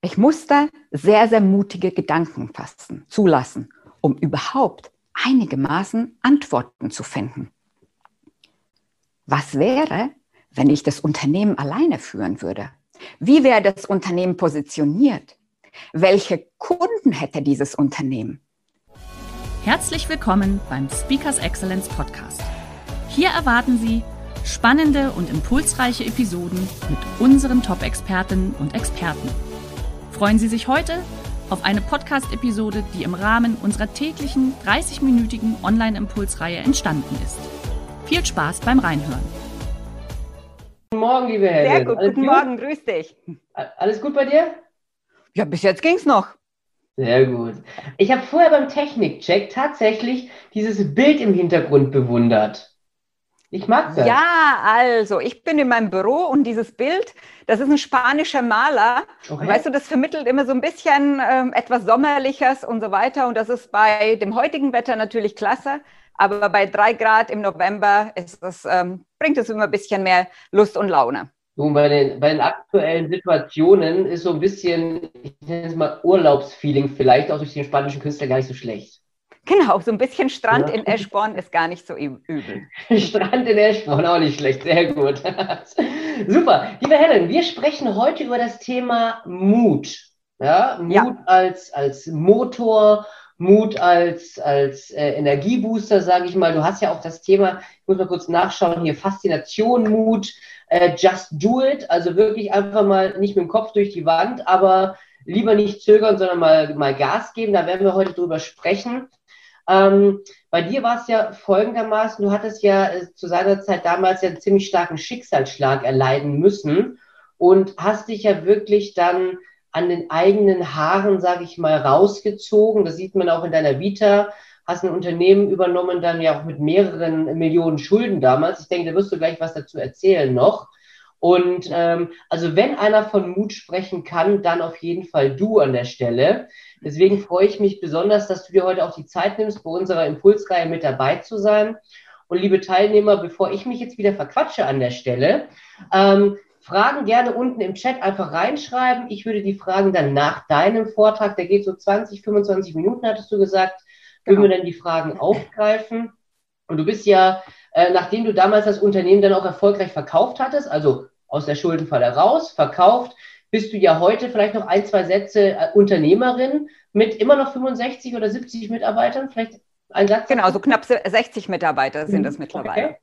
Ich musste sehr, sehr mutige Gedanken fassen, zulassen, um überhaupt einigermaßen Antworten zu finden. Was wäre, wenn ich das Unternehmen alleine führen würde? Wie wäre das Unternehmen positioniert? Welche Kunden hätte dieses Unternehmen? Herzlich willkommen beim Speakers Excellence Podcast. Hier erwarten Sie spannende und impulsreiche Episoden mit unseren Top-Expertinnen und Experten. Freuen Sie sich heute auf eine Podcast-Episode, die im Rahmen unserer täglichen 30-minütigen Online-Impulsreihe entstanden ist. Viel Spaß beim Reinhören. Guten Morgen, liebe Helen. Sehr gut, guten Morgen, grüß dich. Alles gut bei dir? Ja, bis jetzt ging's noch. Sehr gut. Ich habe vorher beim Technik-Check tatsächlich dieses Bild im Hintergrund bewundert. Ich mag das. Ja, also ich bin in meinem Büro und dieses Bild, das ist ein spanischer Maler. Okay. Weißt du, das vermittelt immer so ein bisschen etwas Sommerliches und so weiter. Und das ist bei dem heutigen Wetter natürlich klasse. Aber bei 3 Grad im November ist das, bringt es immer ein bisschen mehr Lust und Laune. Nun, bei den aktuellen Situationen ist so ein bisschen, ich nenne es mal Urlaubsfeeling vielleicht auch durch den spanischen Künstler gar nicht so schlecht. Genau, so ein bisschen Strand in Eschborn ist gar nicht so übel. Strand in Eschborn, auch nicht schlecht, sehr gut. Super. Liebe Helen, wir sprechen heute über das Thema Mut. Ja, Mut als Motor, Mut als Energiebooster, sage ich mal. Du hast ja auch das Thema, ich muss mal kurz nachschauen, hier Faszination, Mut, just do it. Also wirklich einfach mal nicht mit dem Kopf durch die Wand, aber lieber nicht zögern, sondern mal Gas geben. Da werden wir heute drüber sprechen. Bei dir war es ja folgendermaßen, du hattest ja zu seiner Zeit damals ja einen ziemlich starken Schicksalsschlag erleiden müssen und hast dich ja wirklich dann an den eigenen Haaren, sage ich mal, rausgezogen. Das sieht man auch in deiner Vita. Hast ein Unternehmen übernommen, dann ja auch mit mehreren Millionen Schulden damals. Ich denke, da wirst du gleich was dazu erzählen noch. Und also wenn einer von Mut sprechen kann, dann auf jeden Fall du an der Stelle. Deswegen freue ich mich besonders, dass du dir heute auch die Zeit nimmst, bei unserer Impulsreihe mit dabei zu sein. Und liebe Teilnehmer, bevor ich mich jetzt wieder verquatsche an der Stelle, Fragen gerne unten im Chat einfach reinschreiben. Ich würde die Fragen dann nach deinem Vortrag, der geht so 20, 25 Minuten, hattest du gesagt, würden wir dann die Fragen aufgreifen. Und du bist ja, nachdem du damals das Unternehmen dann auch erfolgreich verkauft hattest, also aus der Schuldenfalle raus, verkauft, bist du ja heute vielleicht noch 1, 2 Sätze Unternehmerin mit immer noch 65 oder 70 Mitarbeitern, vielleicht ein Satz? Genau, so knapp 60 Mitarbeiter sind es mittlerweile. Okay.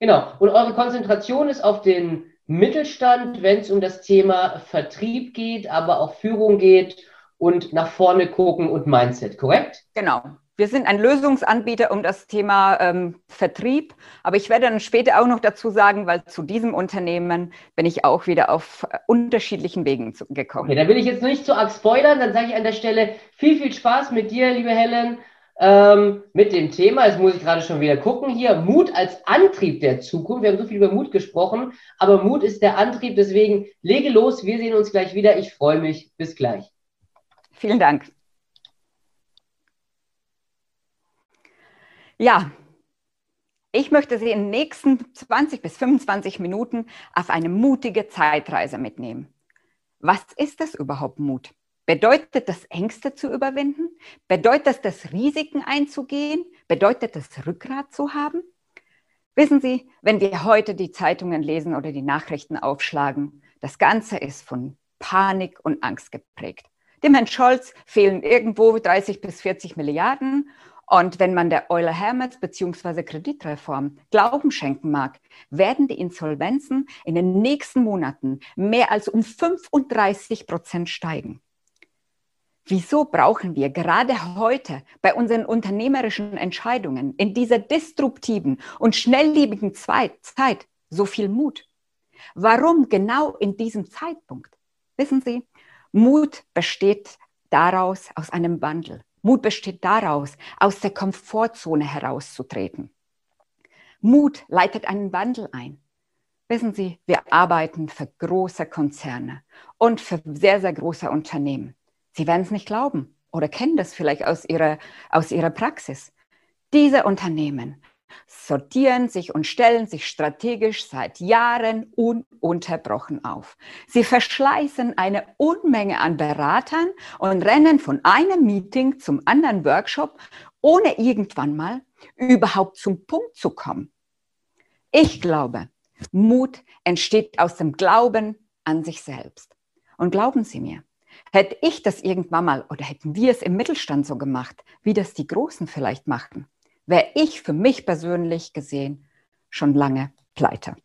Genau, und eure Konzentration ist auf den Mittelstand, wenn es um das Thema Vertrieb geht, aber auch Führung geht und nach vorne gucken und Mindset, korrekt? Genau. Wir sind ein Lösungsanbieter um das Thema Vertrieb, aber ich werde dann später auch noch dazu sagen, weil zu diesem Unternehmen bin ich auch wieder auf unterschiedlichen Wegen gekommen. Okay, da will ich jetzt nicht so arg spoilern, dann sage ich an der Stelle viel, viel Spaß mit dir, liebe Helen, mit dem Thema, jetzt muss ich gerade schon wieder gucken hier, Mut als Antrieb der Zukunft, wir haben so viel über Mut gesprochen, aber Mut ist der Antrieb, deswegen lege los, wir sehen uns gleich wieder, ich freue mich, bis gleich. Vielen Dank. Ja, ich möchte Sie in den nächsten 20 bis 25 Minuten auf eine mutige Zeitreise mitnehmen. Was ist das überhaupt, Mut? Bedeutet das, Ängste zu überwinden? Bedeutet das, Risiken einzugehen? Bedeutet das, Rückgrat zu haben? Wissen Sie, wenn wir heute die Zeitungen lesen oder die Nachrichten aufschlagen, das Ganze ist von Panik und Angst geprägt. Dem Herrn Scholz fehlen irgendwo 30 bis 40 Milliarden. Und wenn man der Euler-Hermes bzw. Kreditreform Glauben schenken mag, werden die Insolvenzen in den nächsten Monaten mehr als um 35% steigen. Wieso brauchen wir gerade heute bei unseren unternehmerischen Entscheidungen in dieser disruptiven und schnelllebigen Zeit so viel Mut? Warum genau in diesem Zeitpunkt? Wissen Sie, Mut besteht daraus, aus einem Wandel. Mut besteht daraus, aus der Komfortzone herauszutreten. Mut leitet einen Wandel ein. Wissen Sie, wir arbeiten für große Konzerne und für sehr, sehr große Unternehmen. Sie werden es nicht glauben oder kennen das vielleicht aus ihrer Praxis. Diese Unternehmen sortieren sich und stellen sich strategisch seit Jahren ununterbrochen auf. Sie verschleißen eine Unmenge an Beratern und rennen von einem Meeting zum anderen Workshop, ohne irgendwann mal überhaupt zum Punkt zu kommen. Ich glaube, Mut entsteht aus dem Glauben an sich selbst. Und glauben Sie mir, hätte ich das irgendwann mal oder hätten wir es im Mittelstand so gemacht, wie das die Großen vielleicht machten, wäre ich für mich persönlich gesehen schon lange pleite.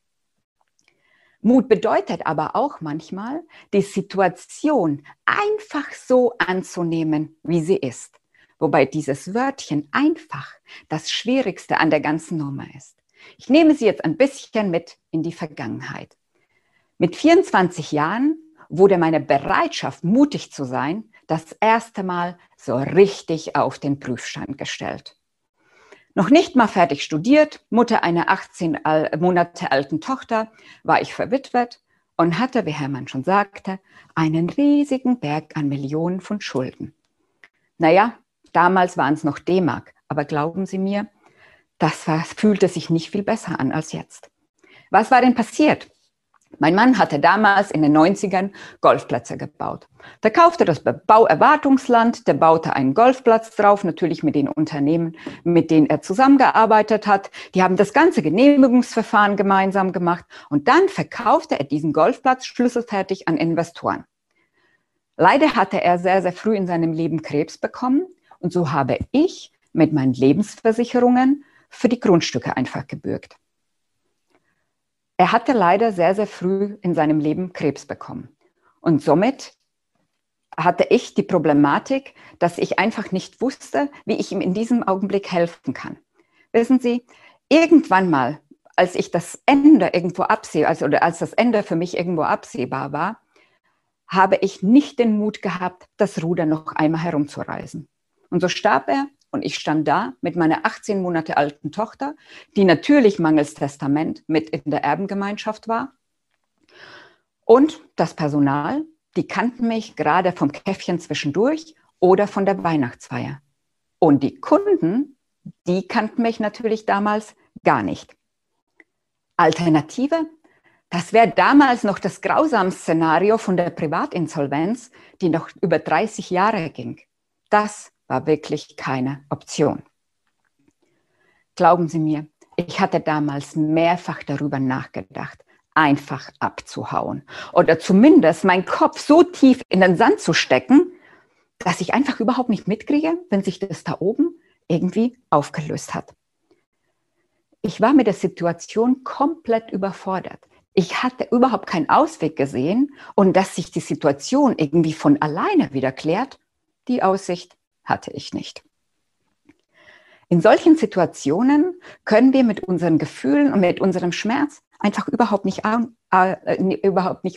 Mut bedeutet aber auch manchmal, die Situation einfach so anzunehmen, wie sie ist. Wobei dieses Wörtchen einfach das Schwierigste an der ganzen Nummer ist. Ich nehme Sie jetzt ein bisschen mit in die Vergangenheit. Mit 24 Jahren wurde meine Bereitschaft, mutig zu sein, das erste Mal so richtig auf den Prüfstand gestellt. Noch nicht mal fertig studiert, Mutter einer 18 Monate alten Tochter, war ich verwitwet und hatte, wie Hermann schon sagte, einen riesigen Berg an Millionen von Schulden. Naja, damals waren es noch D-Mark, aber glauben Sie mir, fühlte sich nicht viel besser an als jetzt. Was war denn passiert? Mein Mann hatte damals in den 90ern Golfplätze gebaut. Der kaufte das Bauerwartungsland, der baute einen Golfplatz drauf, natürlich mit den Unternehmen, mit denen er zusammengearbeitet hat. Die haben das ganze Genehmigungsverfahren gemeinsam gemacht und dann verkaufte er diesen Golfplatz schlüsselfertig an Investoren. Leider hatte er sehr, sehr früh in seinem Leben Krebs bekommen und so habe ich mit meinen Lebensversicherungen für die Grundstücke einfach gebürgt. Er hatte leider sehr, sehr früh in seinem Leben Krebs bekommen. Und somit hatte ich die Problematik, dass ich einfach nicht wusste, wie ich ihm in diesem Augenblick helfen kann. Wissen Sie, irgendwann mal, als ich das Ende irgendwo absehe, als das Ende für mich irgendwo absehbar war, habe ich nicht den Mut gehabt, das Ruder noch einmal herumzureißen. Und so starb er. Und ich stand da mit meiner 18 Monate alten Tochter, die natürlich mangels Testament mit in der Erbengemeinschaft war. Und das Personal, die kannten mich gerade vom Käffchen zwischendurch oder von der Weihnachtsfeier. Und die Kunden, die kannten mich natürlich damals gar nicht. Alternative, das wäre damals noch das grausame Szenario von der Privatinsolvenz, die noch über 30 Jahre ging. Das war wirklich keine Option. Glauben Sie mir, ich hatte damals mehrfach darüber nachgedacht, einfach abzuhauen oder zumindest meinen Kopf so tief in den Sand zu stecken, dass ich einfach überhaupt nicht mitkriege, wenn sich das da oben irgendwie aufgelöst hat. Ich war mit der Situation komplett überfordert. Ich hatte überhaupt keinen Ausweg gesehen und dass sich die Situation irgendwie von alleine wieder klärt, die Aussicht hatte ich nicht. In solchen Situationen können wir mit unseren Gefühlen und mit unserem Schmerz einfach überhaupt nicht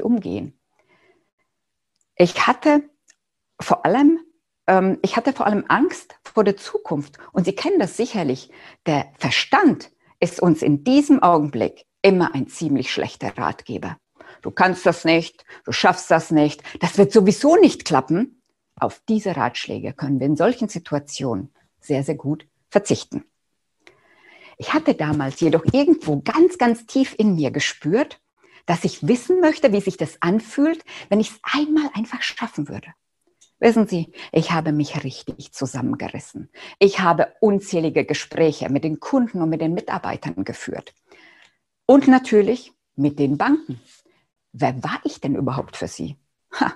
umgehen. Ich hatte vor allem Angst vor der Zukunft. Und Sie kennen das sicherlich. Der Verstand ist uns in diesem Augenblick immer ein ziemlich schlechter Ratgeber. Du kannst das nicht, du schaffst das nicht, das wird sowieso nicht klappen. Auf diese Ratschläge können wir in solchen Situationen sehr, sehr gut verzichten. Ich hatte damals jedoch irgendwo ganz, ganz tief in mir gespürt, dass ich wissen möchte, wie sich das anfühlt, wenn ich es einmal einfach schaffen würde. Wissen Sie, ich habe mich richtig zusammengerissen. Ich habe unzählige Gespräche mit den Kunden und mit den Mitarbeitern geführt. Und natürlich mit den Banken. Wer war ich denn überhaupt für sie? Ha!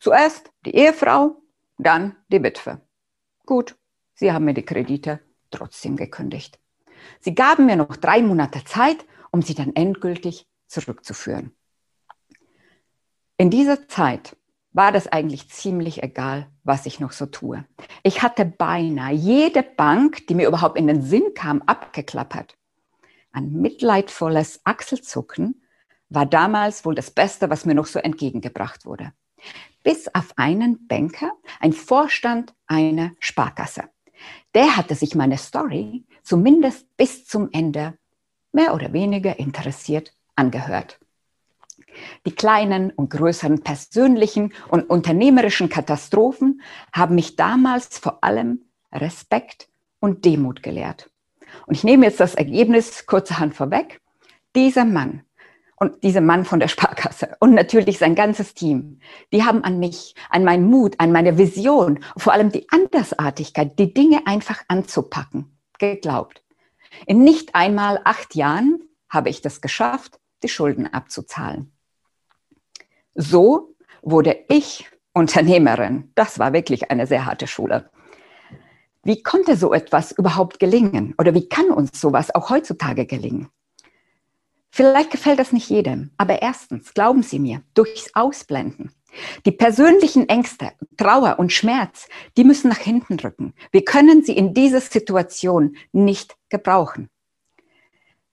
Zuerst die Ehefrau, dann die Witwe. Gut, sie haben mir die Kredite trotzdem gekündigt. Sie gaben mir noch 3 Monate Zeit, um sie dann endgültig zurückzuführen. In dieser Zeit war das eigentlich ziemlich egal, was ich noch so tue. Ich hatte beinahe jede Bank, die mir überhaupt in den Sinn kam, abgeklappert. Ein mitleidvolles Achselzucken war damals wohl das Beste, was mir noch so entgegengebracht wurde. Bis auf einen Banker, ein Vorstand einer Sparkasse. Der hatte sich meine Story zumindest bis zum Ende mehr oder weniger interessiert angehört. Die kleinen und größeren persönlichen und unternehmerischen Katastrophen haben mich damals vor allem Respekt und Demut gelehrt. Und ich nehme jetzt das Ergebnis kurzerhand vorweg. Dieser Mann von der Sparkasse und natürlich sein ganzes Team, die haben an mich, an meinen Mut, an meine Vision, vor allem die Andersartigkeit, die Dinge einfach anzupacken, geglaubt. In nicht einmal 8 Jahren habe ich das geschafft, die Schulden abzuzahlen. So wurde ich Unternehmerin. Das war wirklich eine sehr harte Schule. Wie konnte so etwas überhaupt gelingen? Oder wie kann uns sowas auch heutzutage gelingen? Vielleicht gefällt das nicht jedem, aber erstens, glauben Sie mir, durchs Ausblenden. Die persönlichen Ängste, Trauer und Schmerz, die müssen nach hinten rücken. Wir können sie in dieser Situation nicht gebrauchen.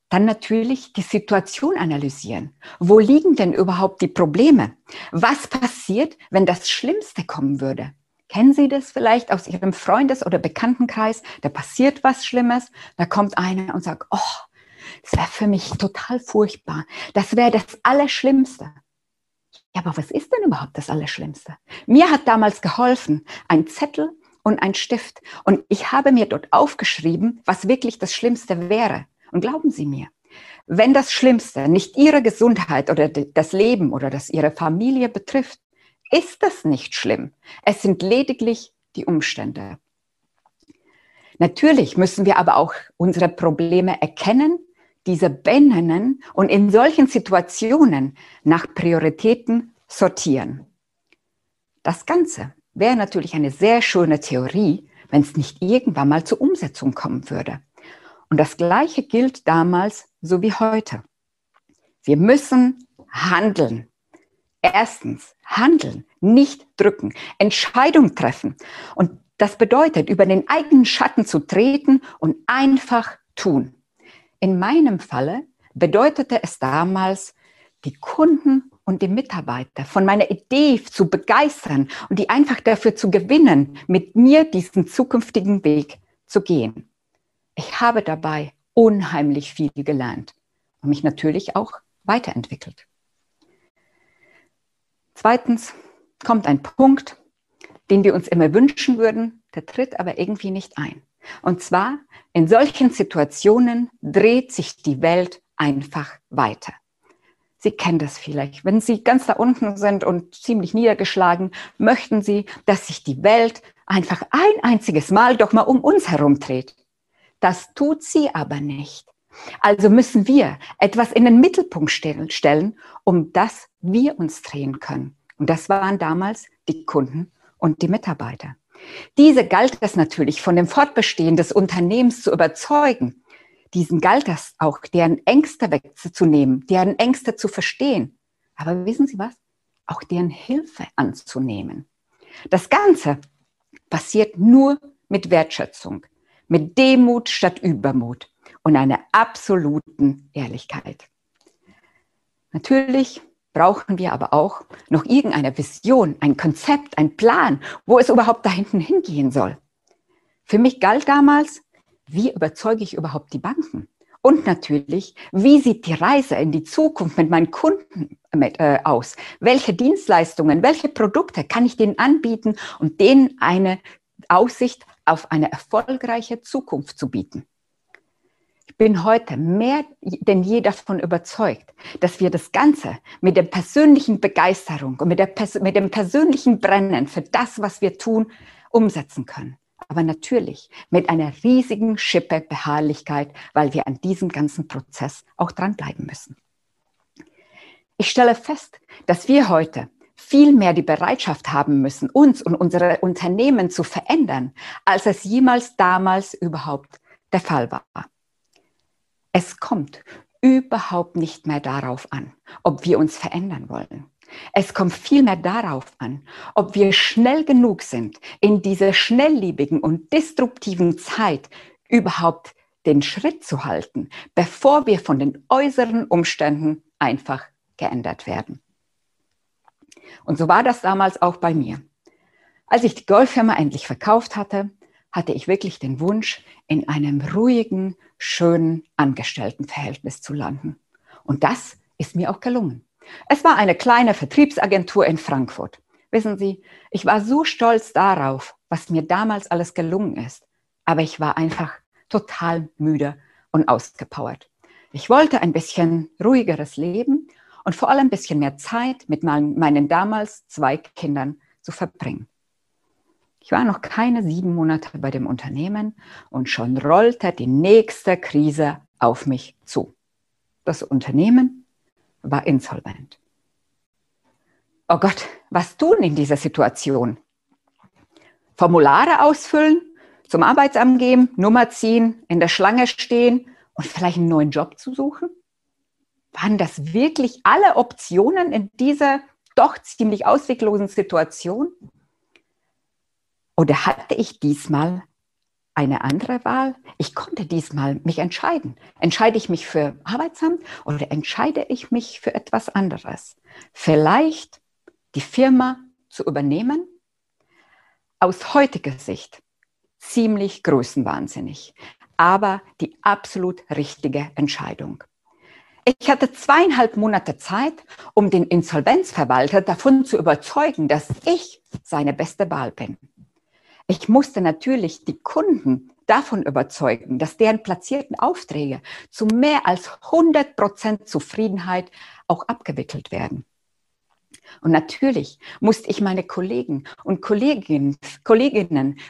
Dann natürlich die Situation analysieren. Wo liegen denn überhaupt die Probleme? Was passiert, wenn das Schlimmste kommen würde? Kennen Sie das vielleicht aus Ihrem Freundes- oder Bekanntenkreis? Da passiert was Schlimmes, da kommt einer und sagt, oh, das wäre für mich total furchtbar. Das wäre das Allerschlimmste. Ja, aber was ist denn überhaupt das Allerschlimmste? Mir hat damals geholfen, ein Zettel und ein Stift. Und ich habe mir dort aufgeschrieben, was wirklich das Schlimmste wäre. Und glauben Sie mir, wenn das Schlimmste nicht Ihre Gesundheit oder das Leben oder das Ihre Familie betrifft, ist das nicht schlimm. Es sind lediglich die Umstände. Natürlich müssen wir aber auch unsere Probleme erkennen, diese benennen und in solchen Situationen nach Prioritäten sortieren. Das Ganze wäre natürlich eine sehr schöne Theorie, wenn es nicht irgendwann mal zur Umsetzung kommen würde. Und das Gleiche gilt damals so wie heute. Wir müssen handeln. Erstens, handeln, nicht drücken, Entscheidung treffen. Und das bedeutet, über den eigenen Schatten zu treten und einfach tun. In meinem Falle bedeutete es damals, die Kunden und die Mitarbeiter von meiner Idee zu begeistern und die einfach dafür zu gewinnen, mit mir diesen zukünftigen Weg zu gehen. Ich habe dabei unheimlich viel gelernt und mich natürlich auch weiterentwickelt. Zweitens kommt ein Punkt, den wir uns immer wünschen würden, der tritt aber irgendwie nicht ein. Und zwar, in solchen Situationen dreht sich die Welt einfach weiter. Sie kennen das vielleicht. Wenn Sie ganz da unten sind und ziemlich niedergeschlagen, möchten Sie, dass sich die Welt einfach ein einziges Mal doch mal um uns herum dreht. Das tut sie aber nicht. Also müssen wir etwas in den Mittelpunkt stellen, um das wir uns drehen können. Und das waren damals die Kunden und die Mitarbeiter. Diese galt es natürlich, von dem Fortbestehen des Unternehmens zu überzeugen. Diesen galt es auch, deren Ängste wegzunehmen, deren Ängste zu verstehen. Aber wissen Sie was? Auch deren Hilfe anzunehmen. Das Ganze passiert nur mit Wertschätzung, mit Demut statt Übermut und einer absoluten Ehrlichkeit. Natürlich brauchen wir aber auch noch irgendeine Vision, ein Konzept, ein Plan, wo es überhaupt da hinten hingehen soll. Für mich galt damals, wie überzeuge ich überhaupt die Banken? Und natürlich, wie sieht die Reise in die Zukunft mit meinen Kunden aus? Welche Dienstleistungen, welche Produkte kann ich denen anbieten, um denen eine Aussicht auf eine erfolgreiche Zukunft zu bieten? Ich bin heute mehr denn je davon überzeugt, dass wir das Ganze mit der persönlichen Begeisterung und mit dem persönlichen Brennen für das, was wir tun, umsetzen können. Aber natürlich mit einer riesigen Schippe Beharrlichkeit, weil wir an diesem ganzen Prozess auch dranbleiben müssen. Ich stelle fest, dass wir heute viel mehr die Bereitschaft haben müssen, uns und unsere Unternehmen zu verändern, als es jemals damals überhaupt der Fall war. Es kommt überhaupt nicht mehr darauf an, ob wir uns verändern wollen. Es kommt vielmehr darauf an, ob wir schnell genug sind, in dieser schnelllebigen und disruptiven Zeit überhaupt den Schritt zu halten, bevor wir von den äußeren Umständen einfach geändert werden. Und so war das damals auch bei mir. Als ich die Golffirma endlich verkauft hatte, hatte ich wirklich den Wunsch, in einem ruhigen, schönen Angestelltenverhältnis zu landen. Und das ist mir auch gelungen. Es war eine kleine Vertriebsagentur in Frankfurt. Wissen Sie, ich war so stolz darauf, was mir damals alles gelungen ist. Aber ich war einfach total müde und ausgepowert. Ich wollte ein bisschen ruhigeres Leben und vor allem ein bisschen mehr Zeit mit meinen damals 2 Kindern zu verbringen. Ich war noch keine 7 Monate bei dem Unternehmen und schon rollte die nächste Krise auf mich zu. Das Unternehmen war insolvent. Oh Gott, was tun in dieser Situation? Formulare ausfüllen, zum Arbeitsamt gehen, Nummer ziehen, in der Schlange stehen und vielleicht einen neuen Job zu suchen? Waren das wirklich alle Optionen in dieser doch ziemlich ausweglosen Situation? Oder hatte ich diesmal eine andere Wahl? Ich konnte diesmal mich entscheiden. Entscheide ich mich für Arbeitsamt oder entscheide ich mich für etwas anderes? Vielleicht die Firma zu übernehmen? Aus heutiger Sicht ziemlich größenwahnsinnig, aber die absolut richtige Entscheidung. Ich hatte 2,5 Monate Zeit, um den Insolvenzverwalter davon zu überzeugen, dass ich seine beste Wahl bin. Ich musste natürlich die Kunden davon überzeugen, dass deren platzierten Aufträge zu mehr als 100% Zufriedenheit auch abgewickelt werden. Und natürlich musste ich meine Kollegen und Kolleginnen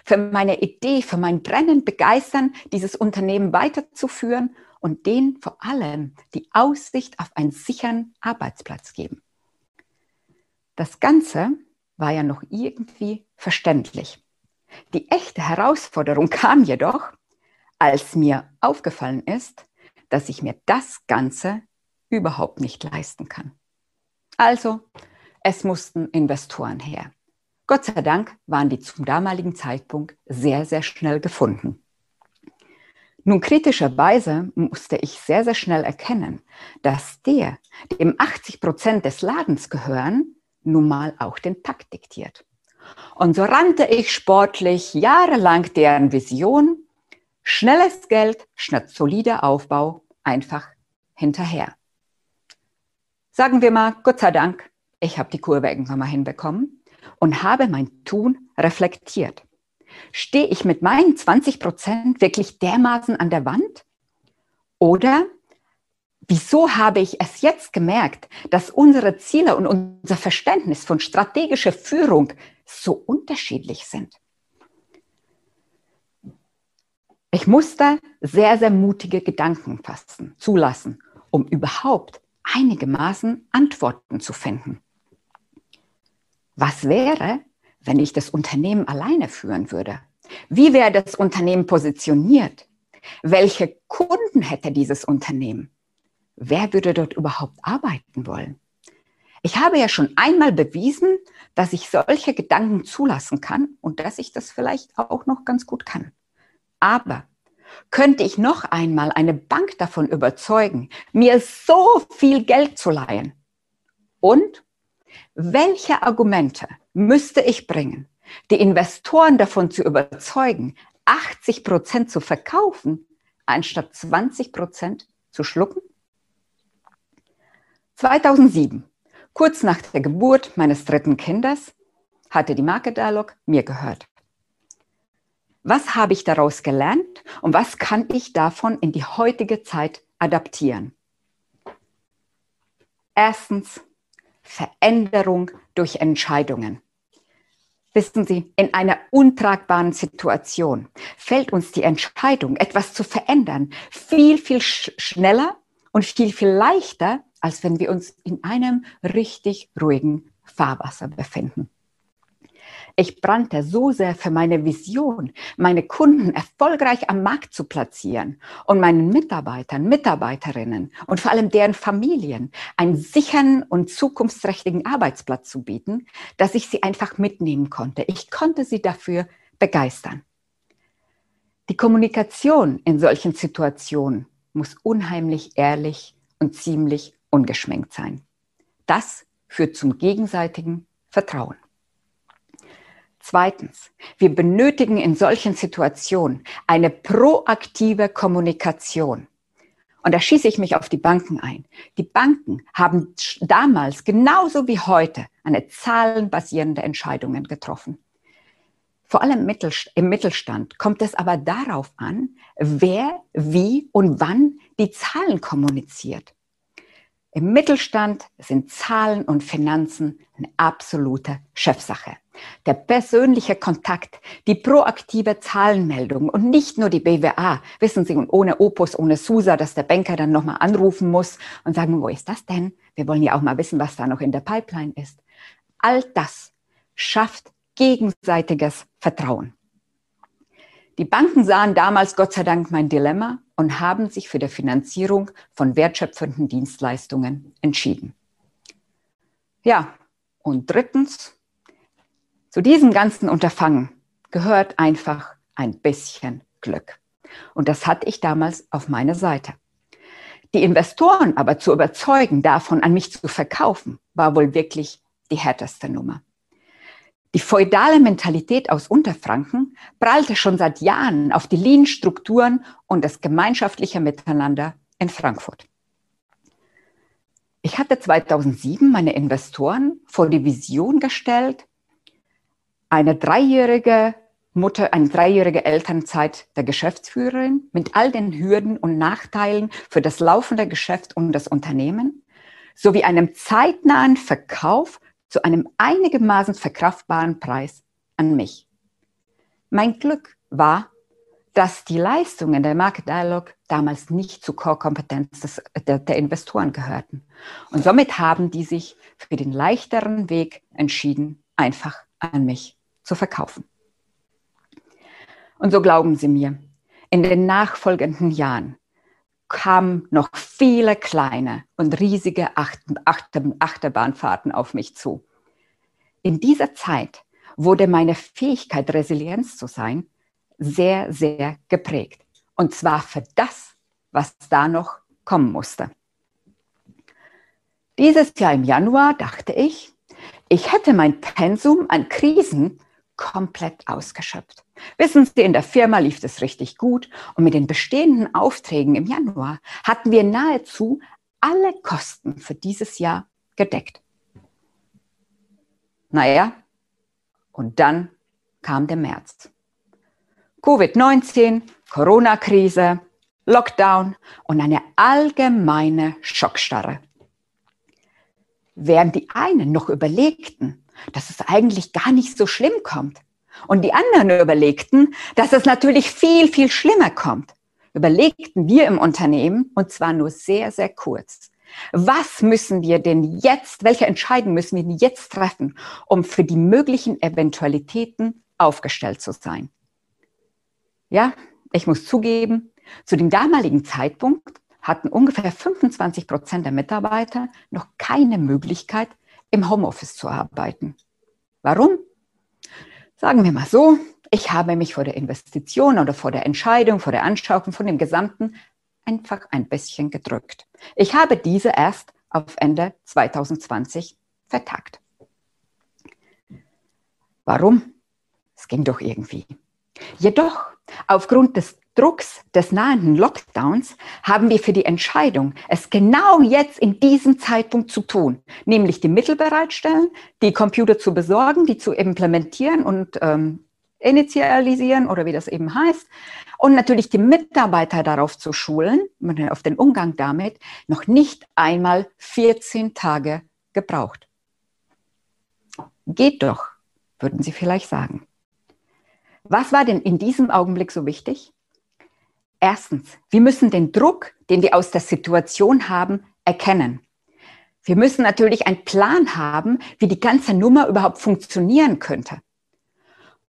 für meine Idee, für mein Brennen begeistern, dieses Unternehmen weiterzuführen und denen vor allem die Aussicht auf einen sicheren Arbeitsplatz geben. Das Ganze war ja noch irgendwie verständlich. Die echte Herausforderung kam jedoch, als mir aufgefallen ist, dass ich mir das Ganze überhaupt nicht leisten kann. Also, es mussten Investoren her. Gott sei Dank waren die zum damaligen Zeitpunkt sehr, sehr schnell gefunden. Nun, kritischerweise musste ich sehr, sehr schnell erkennen, dass der, dem 80% des Ladens gehören, nun mal auch den Takt diktiert. Und so rannte ich sportlich jahrelang deren Vision, schnelles Geld statt solider Aufbau, einfach hinterher. Sagen wir mal, Gott sei Dank, ich habe die Kurve irgendwann mal hinbekommen und habe mein Tun reflektiert. Stehe ich mit meinen 20% wirklich dermaßen an der Wand? Oder wieso habe ich es jetzt gemerkt, dass unsere Ziele und unser Verständnis von strategischer Führung so unterschiedlich sind? Ich musste sehr, sehr mutige Gedanken fassen, zulassen, um überhaupt einigermaßen Antworten zu finden. Was wäre, wenn ich das Unternehmen alleine führen würde? Wie wäre das Unternehmen positioniert? Welche Kunden hätte dieses Unternehmen? Wer würde dort überhaupt arbeiten wollen? Ich habe ja schon einmal bewiesen, dass ich solche Gedanken zulassen kann und dass ich das vielleicht auch noch ganz gut kann. Aber könnte ich noch einmal eine Bank davon überzeugen, mir so viel Geld zu leihen? Und welche Argumente müsste ich bringen, die Investoren davon zu überzeugen, 80% zu verkaufen, anstatt 20% zu schlucken? 2007, kurz nach der Geburt meines 3. Kindes, hatte die MarketDialog mir gehört. Was habe ich daraus gelernt und was kann ich davon in die heutige Zeit adaptieren? Erstens, Veränderung durch Entscheidungen. Wissen Sie, in einer untragbaren Situation fällt uns die Entscheidung, etwas zu verändern, viel, viel schneller und viel, viel leichter, als wenn wir uns in einem richtig ruhigen Fahrwasser befinden. Ich brannte so sehr für meine Vision, meine Kunden erfolgreich am Markt zu platzieren und meinen Mitarbeitern, Mitarbeiterinnen und vor allem deren Familien einen sicheren und zukunftsträchtigen Arbeitsplatz zu bieten, dass ich sie einfach mitnehmen konnte. Ich konnte sie dafür begeistern. Die Kommunikation in solchen Situationen muss unheimlich ehrlich und ziemlich ungeschminkt sein. Das führt zum gegenseitigen Vertrauen. Zweitens, wir benötigen in solchen Situationen eine proaktive Kommunikation. Und da schieße ich mich auf die Banken ein. Die Banken haben damals genauso wie heute eine zahlenbasierende Entscheidungen getroffen. Vor allem im Mittelstand kommt es aber darauf an, wer, wie und wann die Zahlen kommuniziert. Im Mittelstand sind Zahlen und Finanzen eine absolute Chefsache. Der persönliche Kontakt, die proaktive Zahlenmeldung und nicht nur die BWA, wissen Sie, und ohne Opus, ohne SUSA, dass der Banker dann nochmal anrufen muss und sagen, wo ist das denn? Wir wollen ja auch mal wissen, was da noch in der Pipeline ist. All das schafft gegenseitiges Vertrauen. Die Banken sahen damals Gott sei Dank mein Dilemma und haben sich für die Finanzierung von wertschöpfenden Dienstleistungen entschieden. Ja, und drittens, zu diesem ganzen Unterfangen gehört einfach ein bisschen Glück. Und das hatte ich damals auf meiner Seite. Die Investoren aber zu überzeugen, davon an mich zu verkaufen, war wohl wirklich die härteste Nummer. Die feudale Mentalität aus Unterfranken prallte schon seit Jahren auf die Lean-Strukturen und das gemeinschaftliche Miteinander in Frankfurt. Ich hatte 2007 meine Investoren vor die Vision gestellt, eine dreijährige Elternzeit der Geschäftsführerin mit all den Hürden und Nachteilen für das laufende Geschäft und das Unternehmen sowie einem zeitnahen Verkauf zu einem einigermaßen verkraftbaren Preis an mich. Mein Glück war, dass die Leistungen der MarketDialog damals nicht zur Core-Kompetenz der Investoren gehörten. Und somit haben die sich für den leichteren Weg entschieden, einfach an mich zu verkaufen. Und so glauben Sie mir, in den nachfolgenden Jahren kamen noch viele kleine und riesige Achterbahnfahrten auf mich zu. In dieser Zeit wurde meine Fähigkeit, Resilienz zu sein, sehr, sehr geprägt. Und zwar für das, was da noch kommen musste. Dieses Jahr im Januar dachte ich, ich hätte mein Pensum an Krisen komplett ausgeschöpft. Wissen Sie, in der Firma lief das richtig gut und mit den bestehenden Aufträgen im Januar hatten wir nahezu alle Kosten für dieses Jahr gedeckt. Naja, und dann kam der März. Covid-19, Corona-Krise, Lockdown und eine allgemeine Schockstarre. Während die einen noch überlegten, dass es eigentlich gar nicht so schlimm kommt, und die anderen überlegten, dass es natürlich viel, viel schlimmer kommt, überlegten wir im Unternehmen, und zwar nur sehr, sehr kurz, was müssen wir denn jetzt, welche Entscheidungen müssen wir denn jetzt treffen, um für die möglichen Eventualitäten aufgestellt zu sein? Ja, ich muss zugeben, zu dem damaligen Zeitpunkt hatten ungefähr 25% der Mitarbeiter noch keine Möglichkeit, im Homeoffice zu arbeiten. Warum? Sagen wir mal so, ich habe mich vor der Investition oder vor der Entscheidung, vor der Anschaffung von dem Gesamten einfach ein bisschen gedrückt. Ich habe diese erst auf Ende 2020 vertagt. Warum? Es ging doch irgendwie. Jedoch, aufgrund des Drucks des nahenden Lockdowns haben wir für die Entscheidung, es genau jetzt in diesem Zeitpunkt zu tun, nämlich die Mittel bereitstellen, die Computer zu besorgen, die zu implementieren und initialisieren oder wie das eben heißt und natürlich die Mitarbeiter darauf zu schulen, auf den Umgang damit, noch nicht einmal 14 Tage gebraucht. Geht doch, würden Sie vielleicht sagen. Was war denn in diesem Augenblick so wichtig? Erstens, wir müssen den Druck, den wir aus der Situation haben, erkennen. Wir müssen natürlich einen Plan haben, wie die ganze Nummer überhaupt funktionieren könnte.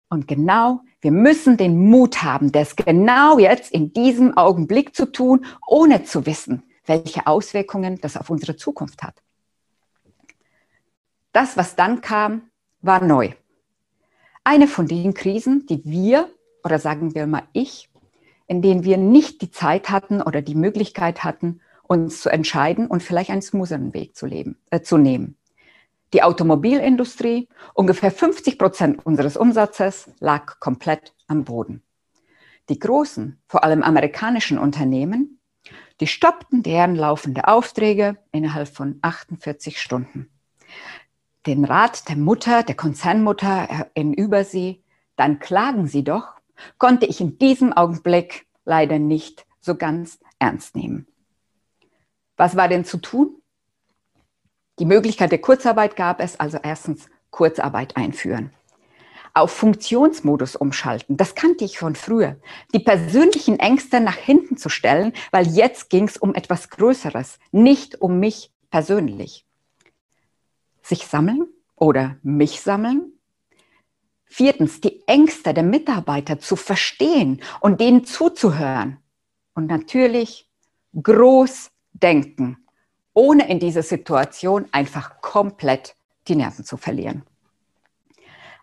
Und genau, wir müssen den Mut haben, das genau jetzt in diesem Augenblick zu tun, ohne zu wissen, welche Auswirkungen das auf unsere Zukunft hat. Das, was dann kam, war neu. Eine von den Krisen, die wir, oder sagen wir mal ich, in denen wir nicht die Zeit hatten oder die Möglichkeit hatten, uns zu entscheiden und vielleicht einen smootheren Weg zu nehmen. Die Automobilindustrie, ungefähr 50% unseres Umsatzes, lag komplett am Boden. Die großen, vor allem amerikanischen Unternehmen, die stoppten deren laufende Aufträge innerhalb von 48 Stunden. Den Rat der Mutter, der Konzernmutter in Übersee, dann klagen Sie doch, konnte ich in diesem Augenblick leider nicht so ganz ernst nehmen. Was war denn zu tun? Die Möglichkeit der Kurzarbeit gab es, also erstens Kurzarbeit einführen. Auf Funktionsmodus umschalten, das kannte ich von früher. Die persönlichen Ängste nach hinten zu stellen, weil jetzt ging es um etwas Größeres, nicht um mich persönlich. Sich sammeln oder mich sammeln. Viertens, die Ängste der Mitarbeiter zu verstehen und denen zuzuhören. Und natürlich groß denken, ohne in dieser Situation einfach komplett die Nerven zu verlieren.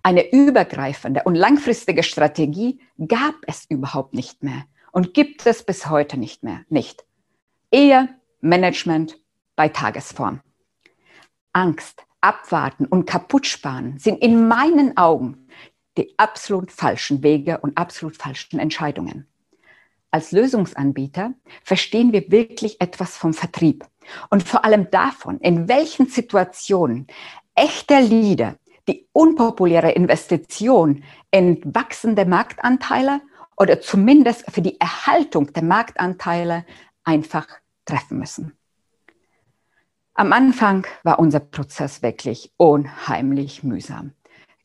Eine übergreifende und langfristige Strategie gab es überhaupt nicht mehr und gibt es bis heute nicht mehr. Nicht. Eher Management bei Tagesform. Angst, Abwarten und Kaputtsparen sind in meinen Augen die absolut falschen Wege und absolut falschen Entscheidungen. Als Lösungsanbieter verstehen wir wirklich etwas vom Vertrieb und vor allem davon, in welchen Situationen echter Leader die unpopuläre Investition in wachsende Marktanteile oder zumindest für die Erhaltung der Marktanteile einfach treffen müssen. Am Anfang war unser Prozess wirklich unheimlich mühsam.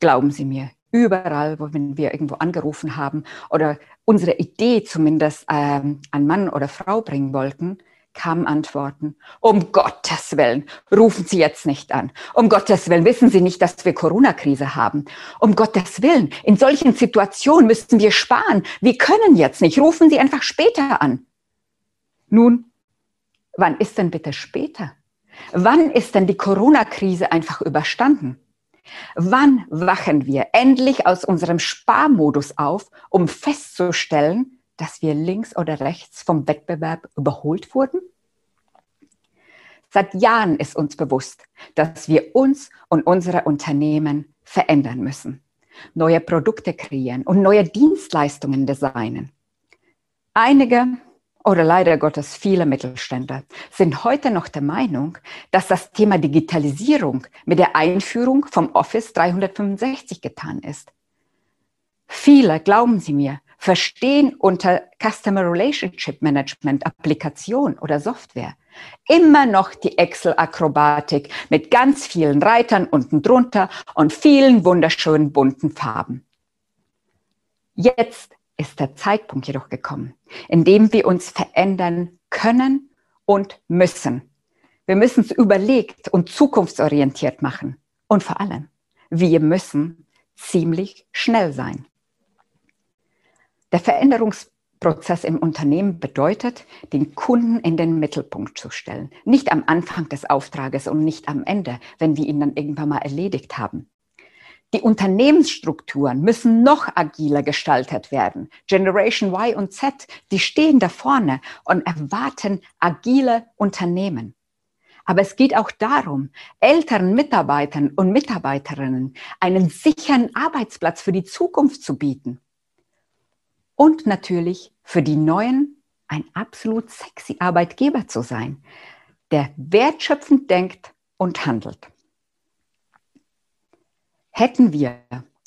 Glauben Sie mir, überall, wo wir irgendwo angerufen haben oder unsere Idee zumindest an Mann oder Frau bringen wollten, kamen Antworten. Um Gottes Willen, rufen Sie jetzt nicht an. Um Gottes Willen, wissen Sie nicht, dass wir Corona-Krise haben. Um Gottes Willen, in solchen Situationen müssten wir sparen. Wir können jetzt nicht. Rufen Sie einfach später an. Nun, wann ist denn bitte später? Wann ist denn die Corona-Krise einfach überstanden? Wann wachen wir endlich aus unserem Sparmodus auf, um festzustellen, dass wir links oder rechts vom Wettbewerb überholt wurden? Seit Jahren ist uns bewusst, dass wir uns und unsere Unternehmen verändern müssen, neue Produkte kreieren und neue Dienstleistungen designen. Einige oder leider Gottes viele Mittelständler sind heute noch der Meinung, dass das Thema Digitalisierung mit der Einführung vom Office 365 getan ist. Viele, glauben Sie mir, verstehen unter Customer Relationship Management Applikation oder Software immer noch die Excel-Akrobatik mit ganz vielen Reitern unten drunter und vielen wunderschönen bunten Farben. Jetzt ist der Zeitpunkt jedoch gekommen, in dem wir uns verändern können und müssen. Wir müssen es überlegt und zukunftsorientiert machen. Und vor allem, wir müssen ziemlich schnell sein. Der Veränderungsprozess im Unternehmen bedeutet, den Kunden in den Mittelpunkt zu stellen. Nicht am Anfang des Auftrages und nicht am Ende, wenn wir ihn dann irgendwann mal erledigt haben. Die Unternehmensstrukturen müssen noch agiler gestaltet werden. Generation Y und Z, die stehen da vorne und erwarten agile Unternehmen. Aber es geht auch darum, älteren Mitarbeitern und Mitarbeiterinnen einen sicheren Arbeitsplatz für die Zukunft zu bieten. Und natürlich für die Neuen ein absolut sexy Arbeitgeber zu sein, der wertschöpfend denkt und handelt. Hätten wir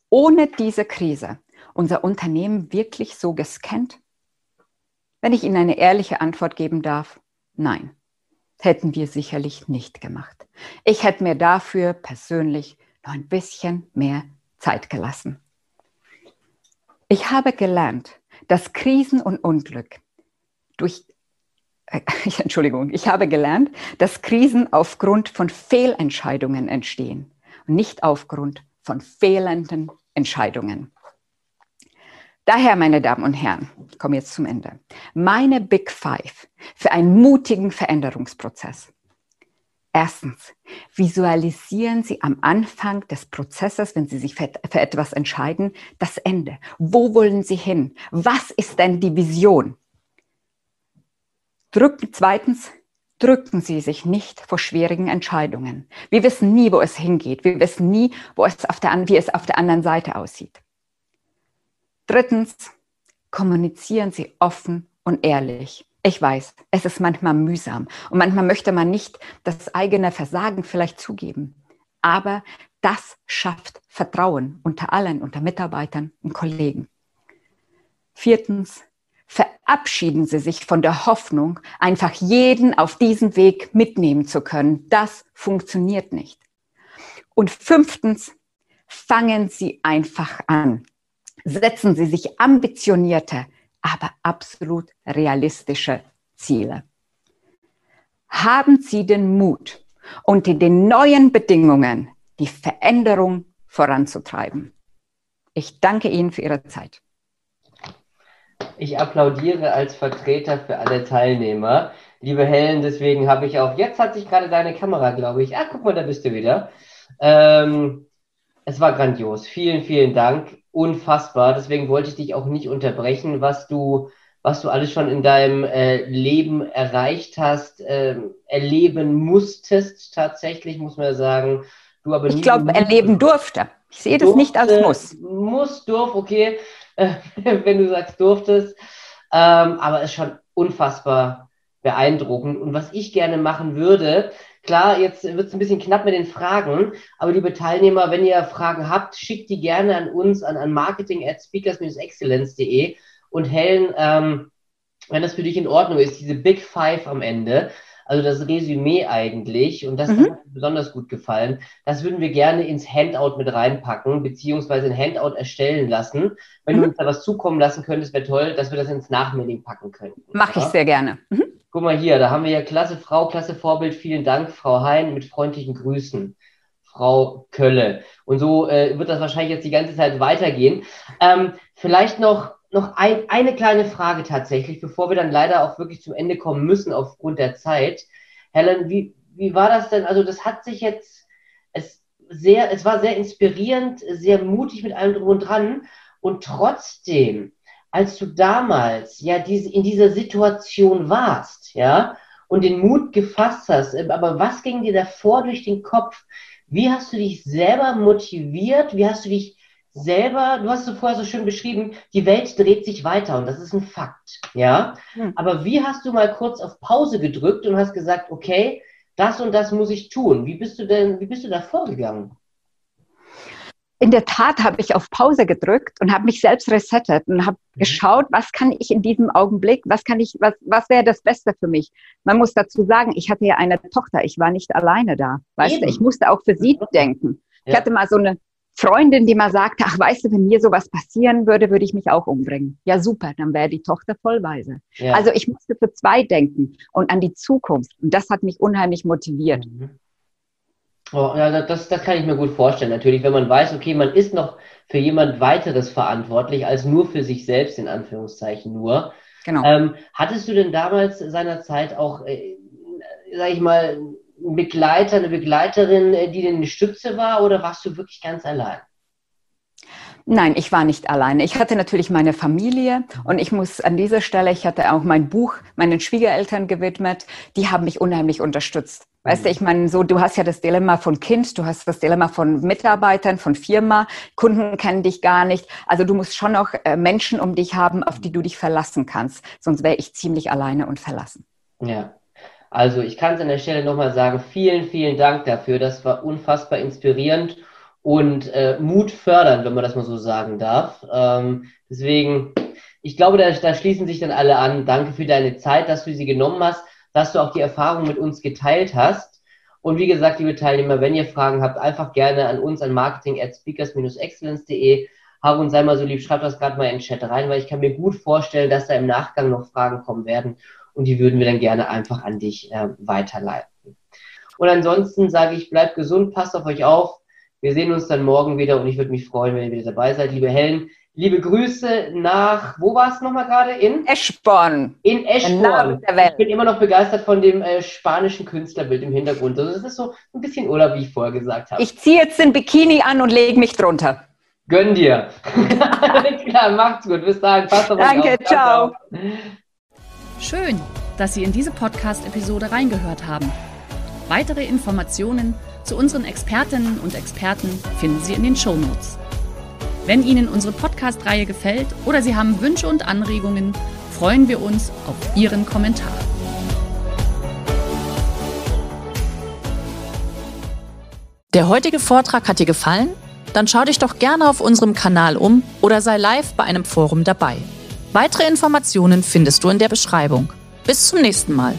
ohne diese Krise unser Unternehmen wirklich so gescannt? Wenn ich Ihnen eine ehrliche Antwort geben darf, nein, hätten wir sicherlich nicht gemacht. Ich hätte mir dafür persönlich noch ein bisschen mehr Zeit gelassen. Ich habe gelernt, dass Krisen und Unglück Krisen aufgrund von Fehlentscheidungen entstehen, nicht aufgrund von fehlenden Entscheidungen. Daher, meine Damen und Herren, ich komme jetzt zum Ende, meine Big Five für einen mutigen Veränderungsprozess. Erstens, visualisieren Sie am Anfang des Prozesses, wenn Sie sich für etwas entscheiden, das Ende. Wo wollen Sie hin? Was ist denn die Vision? Zweitens, drücken Sie sich nicht vor schwierigen Entscheidungen. Wir wissen nie, wo es hingeht. Wir wissen nie, wie es auf der anderen Seite aussieht. Drittens, kommunizieren Sie offen und ehrlich. Ich weiß, es ist manchmal mühsam und manchmal möchte man nicht das eigene Versagen vielleicht zugeben. Aber das schafft Vertrauen unter allen, unter Mitarbeitern und Kollegen. Viertens, verabschieden Sie sich von der Hoffnung, einfach jeden auf diesem Weg mitnehmen zu können. Das funktioniert nicht. Und fünftens, fangen Sie einfach an. Setzen Sie sich ambitionierte, aber absolut realistische Ziele. Haben Sie den Mut, unter den neuen Bedingungen die Veränderung voranzutreiben. Ich danke Ihnen für Ihre Zeit. Ich applaudiere als Vertreter für alle Teilnehmer. Liebe Helen, deswegen habe ich auch, jetzt hat sich gerade deine Kamera, glaube ich. Ah, guck mal, da bist du wieder. Es war grandios. Vielen, vielen Dank. Unfassbar. Deswegen wollte ich dich auch nicht unterbrechen, was du alles schon in deinem Leben erreicht hast, erleben musstest tatsächlich, muss man ja sagen. Du aber ich glaube, erleben durfte. Ich sehe das nicht als muss. Okay. Wenn du sagst, durftest. Aber es ist schon unfassbar beeindruckend. Und was ich gerne machen würde, klar, jetzt wird es ein bisschen knapp mit den Fragen, aber liebe Teilnehmer, wenn ihr Fragen habt, schickt die gerne an uns, an marketing@speakers-excellence.de. Und Helen, wenn das für dich in Ordnung ist, diese Big Five am Ende, also das Resümee eigentlich, und das hat mir besonders gut gefallen, das würden wir gerne ins Handout mit reinpacken, beziehungsweise ein Handout erstellen lassen. Wenn du uns da was zukommen lassen könntest, wäre toll, dass wir das ins Nachmailing packen könnten. Mache ich sehr gerne. Guck mal hier, da haben wir ja klasse Frau, klasse Vorbild, vielen Dank, Frau Hain, mit freundlichen Grüßen. Frau Kölle. Und so wird das wahrscheinlich jetzt die ganze Zeit weitergehen. Vielleicht noch eine kleine Frage tatsächlich, bevor wir dann leider auch wirklich zum Ende kommen müssen aufgrund der Zeit. Helen, wie war das denn? Also das hat sich jetzt, es war sehr inspirierend, sehr mutig mit allem drum und dran. Und trotzdem, als du damals ja in dieser Situation warst, ja, und den Mut gefasst hast, aber was ging dir davor durch den Kopf? Wie hast du dich selber motiviert? Wie hast du dich selber, du hast es vorher so schön beschrieben, die Welt dreht sich weiter und das ist ein Fakt, ja? Aber wie hast du mal kurz auf Pause gedrückt und hast gesagt, okay, das und das muss ich tun? Wie bist du da vorgegangen? In der Tat habe ich auf Pause gedrückt und habe mich selbst resettet und habe geschaut, was kann ich in diesem Augenblick, was wäre das Beste für mich? Man muss dazu sagen, ich hatte ja eine Tochter, ich war nicht alleine da, weißt du, ich musste auch für sie denken. Ja. Ich hatte mal so eine Freundin, die mal sagte, ach, weißt du, wenn mir sowas passieren würde, würde ich mich auch umbringen. Ja, super, dann wäre die Tochter vollweise. Ja. Also ich musste für zwei denken und an die Zukunft. Und das hat mich unheimlich motiviert. Oh, ja, das kann ich mir gut vorstellen. Natürlich, wenn man weiß, okay, man ist noch für jemand weiteres verantwortlich, als nur für sich selbst, in Anführungszeichen nur. Genau. Hattest du denn damals seinerzeit auch, sag ich mal, ein Begleiter, eine Begleiterin, die denn eine Stütze war, oder warst du wirklich ganz allein? Nein, ich war nicht alleine. Ich hatte natürlich meine Familie und ich muss an dieser Stelle, ich hatte auch mein Buch meinen Schwiegereltern gewidmet, die haben mich unheimlich unterstützt. Weißt du, ich meine, so, du hast ja das Dilemma von Kind, du hast das Dilemma von Mitarbeitern, von Firma, Kunden kennen dich gar nicht. Also du musst schon noch Menschen um dich haben, auf die du dich verlassen kannst. Sonst wäre ich ziemlich alleine und verlassen. Ja. Also ich kann es an der Stelle nochmal sagen, vielen, vielen Dank dafür. Das war unfassbar inspirierend und mutfördernd, wenn man das mal so sagen darf. Deswegen, ich glaube, da schließen sich dann alle an. Danke für deine Zeit, dass du sie genommen hast, dass du auch die Erfahrung mit uns geteilt hast. Und wie gesagt, liebe Teilnehmer, wenn ihr Fragen habt, einfach gerne an uns, an marketing@speakers-excellence.de. Harun, sei mal so lieb, schreibt das gerade mal in den Chat rein, weil ich kann mir gut vorstellen, dass da im Nachgang noch Fragen kommen werden. Und die würden wir dann gerne einfach an dich weiterleiten. Und ansonsten sage ich, bleibt gesund, passt auf euch auf. Wir sehen uns dann morgen wieder und ich würde mich freuen, wenn ihr wieder dabei seid. Liebe Helen, liebe Grüße nach, wo war es nochmal gerade? In Eschborn. In Eschborn. Ich bin immer noch begeistert von dem spanischen Künstlerbild im Hintergrund. Also das ist so ein bisschen Urlaub, wie ich vorher gesagt habe. Ich ziehe jetzt den Bikini an und lege mich drunter. Gönn dir. Klar, macht's gut. Bis dahin, passt auf euch auf. Danke, ciao. Schön, dass Sie in diese Podcast-Episode reingehört haben. Weitere Informationen zu unseren Expertinnen und Experten finden Sie in den Shownotes. Wenn Ihnen unsere Podcast-Reihe gefällt oder Sie haben Wünsche und Anregungen, freuen wir uns auf Ihren Kommentar. Der heutige Vortrag hat dir gefallen? Dann schau dich doch gerne auf unserem Kanal um oder sei live bei einem Forum dabei. Weitere Informationen findest du in der Beschreibung. Bis zum nächsten Mal.